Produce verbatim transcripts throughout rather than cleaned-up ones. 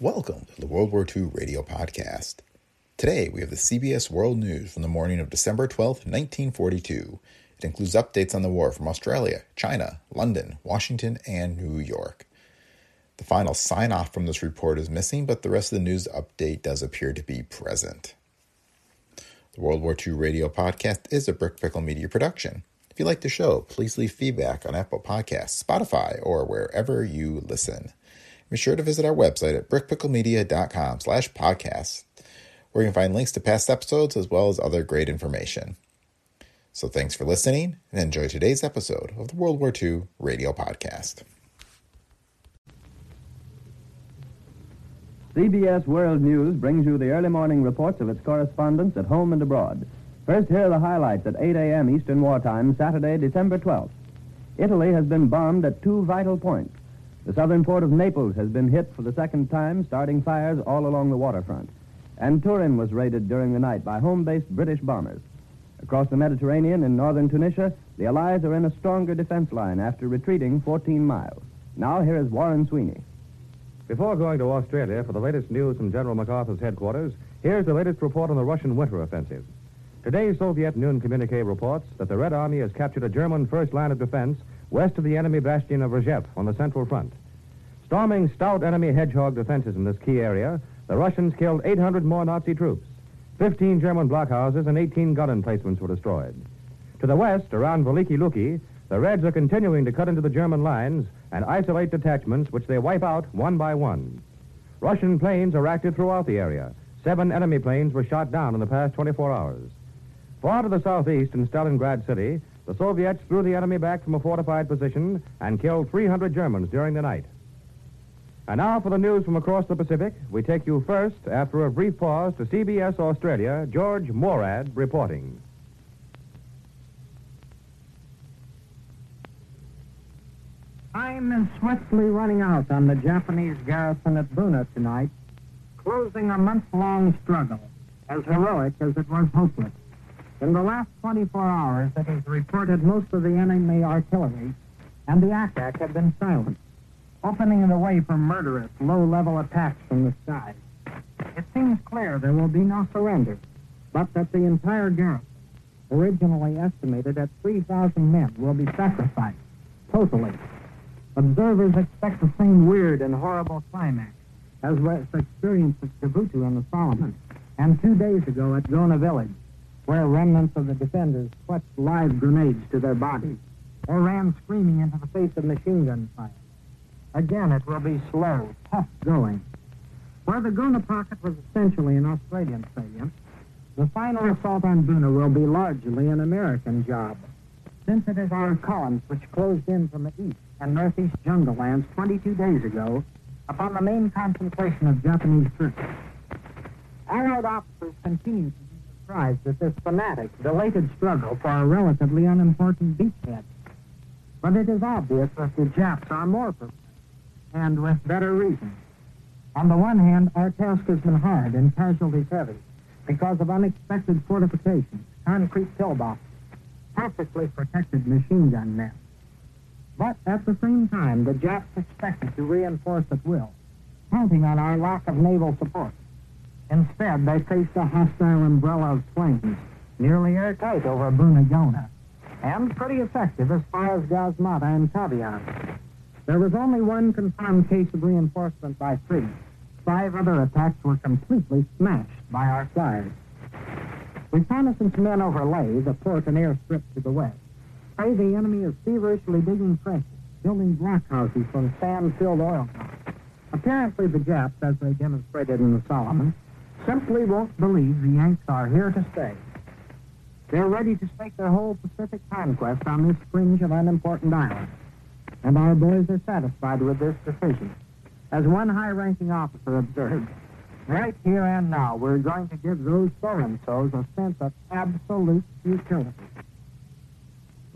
Welcome to the World War Two Radio Podcast. Today, we have the C B S World News from the morning of December twelfth, nineteen forty-two. It includes updates on the war from Australia, China, London, Washington, and New York. The final sign-off from this report is missing, but the rest of the news update does appear to be present. The World War Two Radio Podcast is a Brick Pickle Media production. If you like the show, please leave feedback on Apple Podcasts, Spotify, or wherever you listen. Be sure to visit our website at brickpicklemedia.com slash podcast, where you can find links to past episodes as well as other great information. So thanks for listening, and enjoy today's episode of the World War Two Radio Podcast. C B S World News brings you the early morning reports of its correspondents at home and abroad. First, here are the highlights at eight a.m. Eastern Wartime, Saturday, December twelfth. Italy has been bombed at two vital points. The southern port of Naples has been hit for the second time, starting fires all along the waterfront. And Turin was raided during the night by home-based British bombers. Across the Mediterranean in northern Tunisia, the Allies are in a stronger defense line after retreating fourteen miles. Now here is Warren Sweeney. Before going to Australia for the latest news from General MacArthur's headquarters, here's the latest report on the Russian winter offensive. Today's Soviet noon communique reports that the Red Army has captured a German first line of defense west of the enemy bastion of Rzhev on the Central Front. Storming stout enemy hedgehog defenses in this key area, the Russians killed eight hundred more Nazi troops. fifteen German blockhouses and eighteen gun emplacements were destroyed. To the west, around Voliki-Luki, the Reds are continuing to cut into the German lines and isolate detachments, which they wipe out one by one. Russian planes are active throughout the area. Seven enemy planes were shot down in the past twenty-four hours. Far to the southeast in Stalingrad city, the Soviets threw the enemy back from a fortified position and killed three hundred Germans during the night. And now for the news from across the Pacific, we take you first, after a brief pause, to C B S Australia, George Morad reporting. Time is swiftly running out on the Japanese garrison at Buna tonight, closing a month-long struggle, as heroic as it was hopeless. In the last twenty-four hours, it is reported most of the enemy artillery and the A K A C have been silenced, opening the way for murderous, low-level attacks from the skies. It seems clear there will be no surrender, but that the entire garrison, originally estimated at three thousand men, will be sacrificed, totally. Observers expect the same weird and horrible climax as was experienced at Kabutu in the Solomons, and two days ago at Gona Village, where remnants of the defenders clutched live grenades to their bodies or ran screaming into the face of machine gun fire. Again, it will be slow, tough going. Where the Gona pocket was essentially an Australian salient, the final assault on Buna will be largely an American job, since it is our columns which closed in from the east and northeast jungle lands twenty-two days ago upon the main concentration of Japanese troops. Allied officers continue to be surprised at this fanatic, belated struggle for a relatively unimportant beachhead. But it is obvious that the Japs are more prepared, and with better reason. On the one hand, our task has been hard and casualties heavy because of unexpected fortifications, concrete pillboxes, perfectly protected machine gun nets. But at the same time, the Japs expected to reinforce at will, counting on our lack of naval support. Instead, they faced a hostile umbrella of planes, nearly airtight over Buna-Gona, and pretty effective as far as Gazmata and Caviar. There was only one confirmed case of reinforcement by three. Five other attacks were completely smashed by our flyers. Reconnaissance men overlay the port and airstrip to the west. Say the enemy is feverishly digging trenches, building blockhouses from sand-filled oil tanks. Apparently the Japs, as they demonstrated in the Solomons, simply won't believe the Yanks are here to stay. They're ready to stake their whole Pacific conquest on this fringe of unimportant islands. and our boys are satisfied with this decision. As one high-ranking officer observed, right here and now, we're going to give those so-and-sos a sense of absolute futility.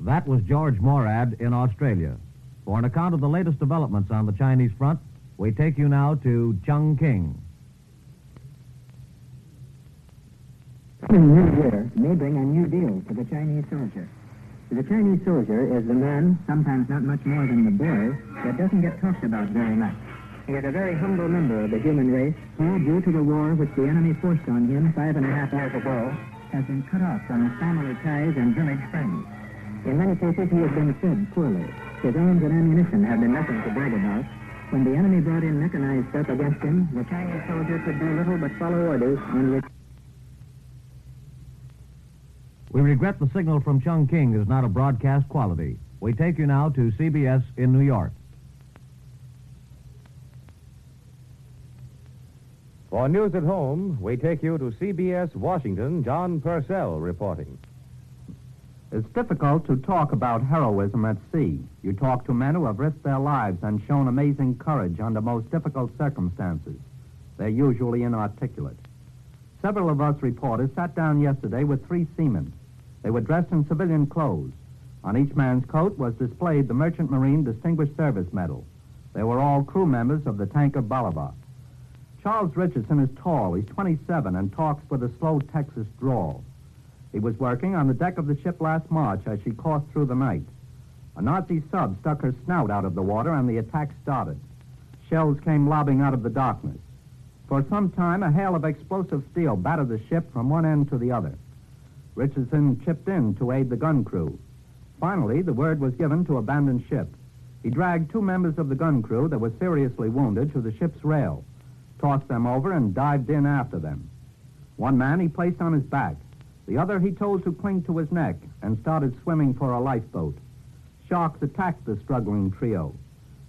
That was George Morad in Australia. For an account of the latest developments on the Chinese front, we take you now to Chongqing. The new year may bring a new deal to the Chinese soldier. The Chinese soldier is the man, sometimes not much more than the boy, that doesn't get talked about very much. He is a very humble member of the human race who, due to the war which the enemy forced on him five and a half years ago, has been cut off from his family ties and village friends. In many cases, he has been fed poorly. His arms and ammunition have been nothing to brag about. When the enemy brought in mechanized stuff against him, the Chinese soldier could do little but follow orders and which... We regret the signal from Chongqing is not of broadcast quality. We take you now to C B S in New York. For news at home, we take you to C B S Washington, John Purcell reporting. It's difficult to talk about heroism at sea. You talk to men who have risked their lives and shown amazing courage under most difficult circumstances. They're usually inarticulate. Several of us reporters sat down yesterday with three seamen. They were dressed in civilian clothes. On each man's coat was displayed the Merchant Marine Distinguished Service Medal. They were all crew members of the tanker Balavar. Charles Richardson is tall. He's twenty-seven and talks with a slow Texas drawl. He was working on the deck of the ship last March as she coursed through the night. A Nazi sub stuck her snout out of the water and the attack started. Shells came lobbing out of the darkness. For some time, a hail of explosive steel battered the ship from one end to the other. Richardson chipped in to aid the gun crew. Finally, the word was given to abandon ship. He dragged two members of the gun crew that were seriously wounded to the ship's rail, tossed them over and dived in after them. One man he placed on his back. The other he told to cling to his neck and started swimming for a lifeboat. Sharks attacked the struggling trio.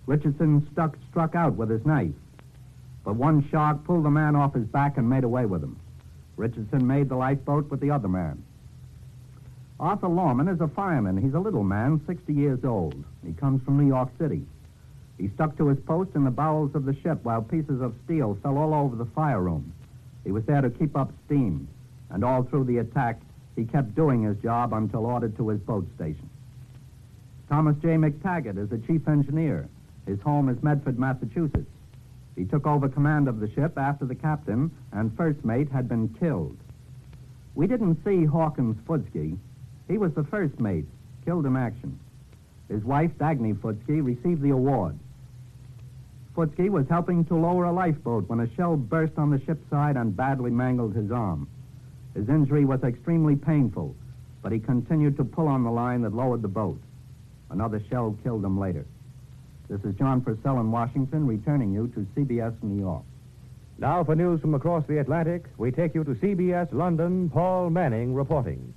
Richardson stuck, struck out with his knife. But one shark pulled the man off his back and made away with him. Richardson made the lifeboat with the other man. Arthur Lawman is a fireman. He's a little man, sixty years old. He comes from New York City. He stuck to his post in the bowels of the ship while pieces of steel fell all over the fire room. He was there to keep up steam, and all through the attack, he kept doing his job until ordered to his boat station. Thomas J. McTaggart is the chief engineer. His home is Medford, Massachusetts. He took over command of the ship after the captain and first mate had been killed. We didn't see Hawkins Futsky. He was the first mate, killed in action. His wife, Dagny Futsky, received the award. Futsky was helping to lower a lifeboat when a shell burst on the ship's side and badly mangled his arm. His injury was extremely painful, but he continued to pull on the line that lowered the boat. Another shell killed him later. This is John Purcell in Washington, returning you to C B S New York. Now for news from across the Atlantic, we take you to C B S London, Paul Manning reporting.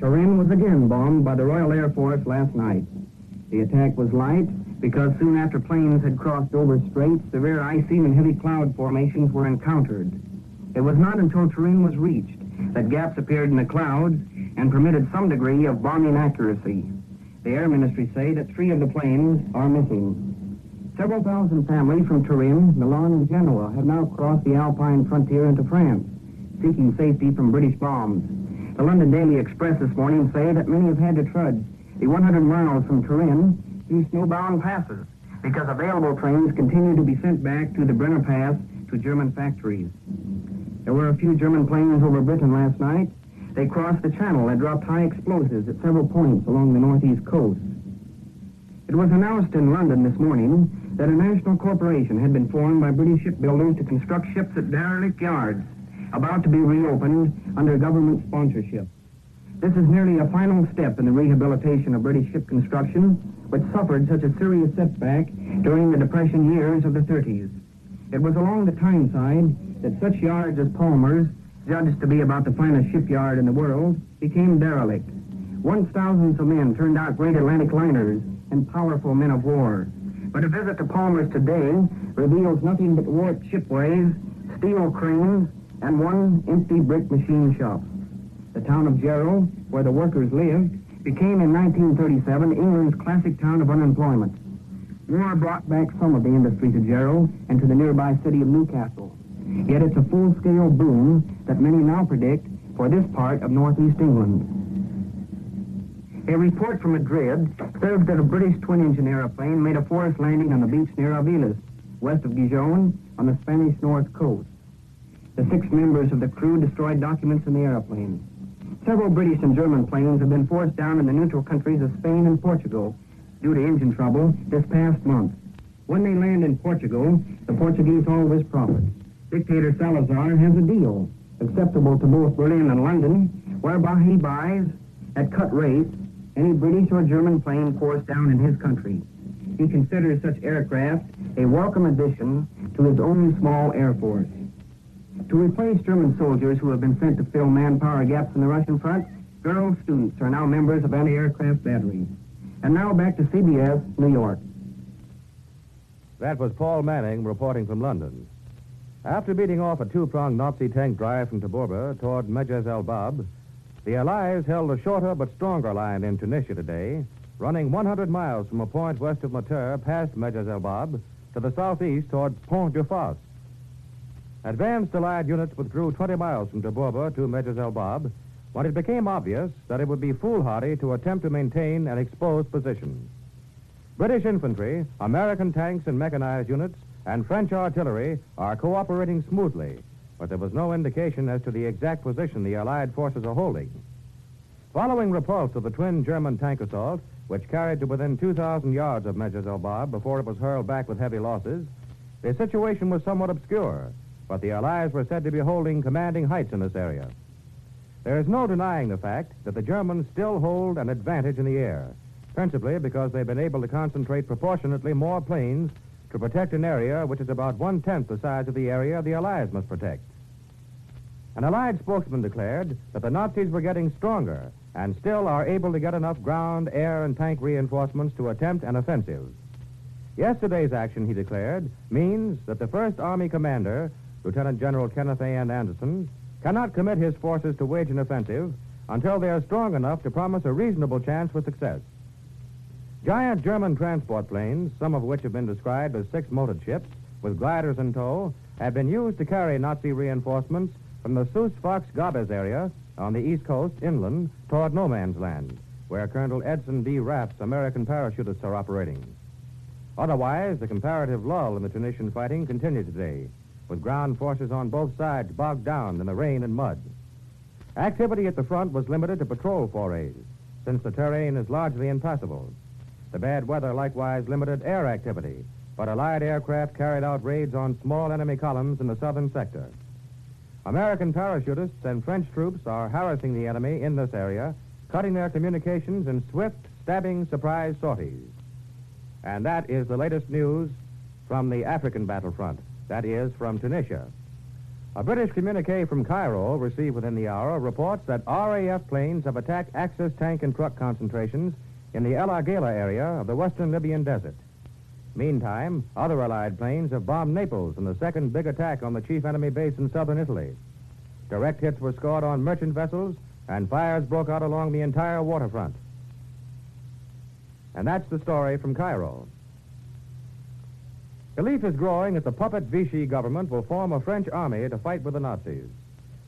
Turin was again bombed by the Royal Air Force last night. The attack was light because soon after planes had crossed over straits, severe icy and heavy cloud formations were encountered. It was not until Turin was reached that gaps appeared in the clouds and permitted some degree of bombing accuracy. The Air Ministry say that three of the planes are missing. Several thousand families from Turin, Milan, and Genoa have now crossed the Alpine frontier into France, seeking safety from British bombs. The London Daily Express this morning say that many have had to trudge the one hundred miles from Turin through snowbound passes because available trains continue to be sent back to the Brenner Pass to German factories. There were a few German planes over Britain last night. They crossed the channel and dropped high explosives at several points along the northeast coast. It was announced in London this morning that a national corporation had been formed by British shipbuilders to construct ships at derelict yards, about to be reopened under government sponsorship. This is nearly a final step in the rehabilitation of British ship construction, which suffered such a serious setback during the Depression years of the thirties. It was along the Tyne side that such yards as Palmer's, judged to be about the finest shipyard in the world, became derelict. Once thousands of men turned out great Atlantic liners and powerful men of war. But a visit to Palmer's today reveals nothing but warped shipways, steel cranes, and one empty brick machine shop. The town of Jarrow, where the workers lived, became in nineteen thirty-seven England's classic town of unemployment. War brought back some of the industry to Jarrow and to the nearby city of Newcastle. Yet it's a full-scale boom that many now predict for this part of northeast England. A report from Madrid served that a British twin-engine airplane made a forced landing on the beach near Aviles, west of Gijon, on the Spanish north coast. The six members of the crew destroyed documents in the airplane. Several British and German planes have been forced down in the neutral countries of Spain and Portugal due to engine trouble this past month. When they land in Portugal, the Portuguese always profit. Dictator Salazar has a deal, acceptable to both Berlin and London, whereby he buys, at cut rates, any British or German plane forced down in his country. He considers such aircraft a welcome addition to his own small air force. To replace German soldiers who have been sent to fill manpower gaps in the Russian front, girl students are now members of anti-aircraft batteries. And now back to C B S, New York. That was Paul Manning reporting from London. After beating off a two-pronged Nazi tank drive from Tebourba toward Medjez el Bab, the Allies held a shorter but stronger line in Tunisia today, running one hundred miles from a point west of Mater past Medjez el Bab to the southeast toward Pont du Fas. Advanced Allied units withdrew twenty miles from Tebourba to Medjez el Bab when it became obvious that it would be foolhardy to attempt to maintain an exposed position. British infantry, American tanks and mechanized units, and French artillery are cooperating smoothly, but there was no indication as to the exact position the Allied forces are holding. Following repulse of the twin German tank assault, which carried to within two thousand yards of Medjez el Bab before it was hurled back with heavy losses, the situation was somewhat obscure, but the Allies were said to be holding commanding heights in this area. There is no denying the fact that the Germans still hold an advantage in the air, principally because they've been able to concentrate proportionately more planes to protect an area which is about one-tenth the size of the area the Allies must protect. An Allied spokesman declared that the Nazis were getting stronger and still are able to get enough ground, air, and tank reinforcements to attempt an offensive. Yesterday's action, he declared, means that the First Army commander, Lieutenant General Kenneth A. Anderson, cannot commit his forces to wage an offensive until they are strong enough to promise a reasonable chance for success. Giant German transport planes, some of which have been described as six-motored ships with gliders in tow, have been used to carry Nazi reinforcements from the Seuss-Fox-Gabes area on the East Coast inland toward no man's land, where Colonel Edson B. Raff's American parachutists are operating. Otherwise, the comparative lull in the Tunisian fighting continued today, with ground forces on both sides bogged down in the rain and mud. Activity at the front was limited to patrol forays, since the terrain is largely impassable. The bad weather likewise limited air activity, but Allied aircraft carried out raids on small enemy columns in the southern sector. American parachutists and French troops are harassing the enemy in this area, cutting their communications in swift, stabbing surprise sorties. And that is the latest news from the African battlefront, that is, from Tunisia. A British communique from Cairo, received within the hour, reports that R A F planes have attacked Axis tank and truck concentrations in the El Agheila area of the western Libyan desert. Meantime, other Allied planes have bombed Naples in the second big attack on the chief enemy base in southern Italy. Direct hits were scored on merchant vessels, and fires broke out along the entire waterfront. And that's the story from Cairo. Belief is growing that the puppet Vichy government will form a French army to fight with the Nazis.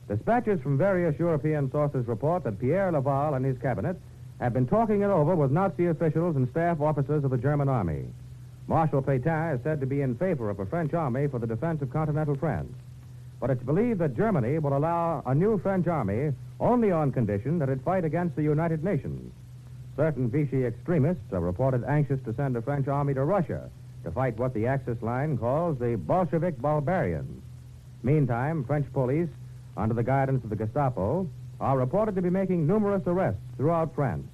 Dispatches from various European sources report that Pierre Laval and his cabinet have been talking it over with Nazi officials and staff officers of the German army. Marshal Pétain is said to be in favor of a French army for the defense of continental France. But it's believed that Germany will allow a new French army only on condition that it fight against the United Nations. Certain Vichy extremists are reported anxious to send a French army to Russia to fight what the Axis line calls the Bolshevik barbarians. Meantime, French police, under the guidance of the Gestapo, are reported to be making numerous arrests throughout France.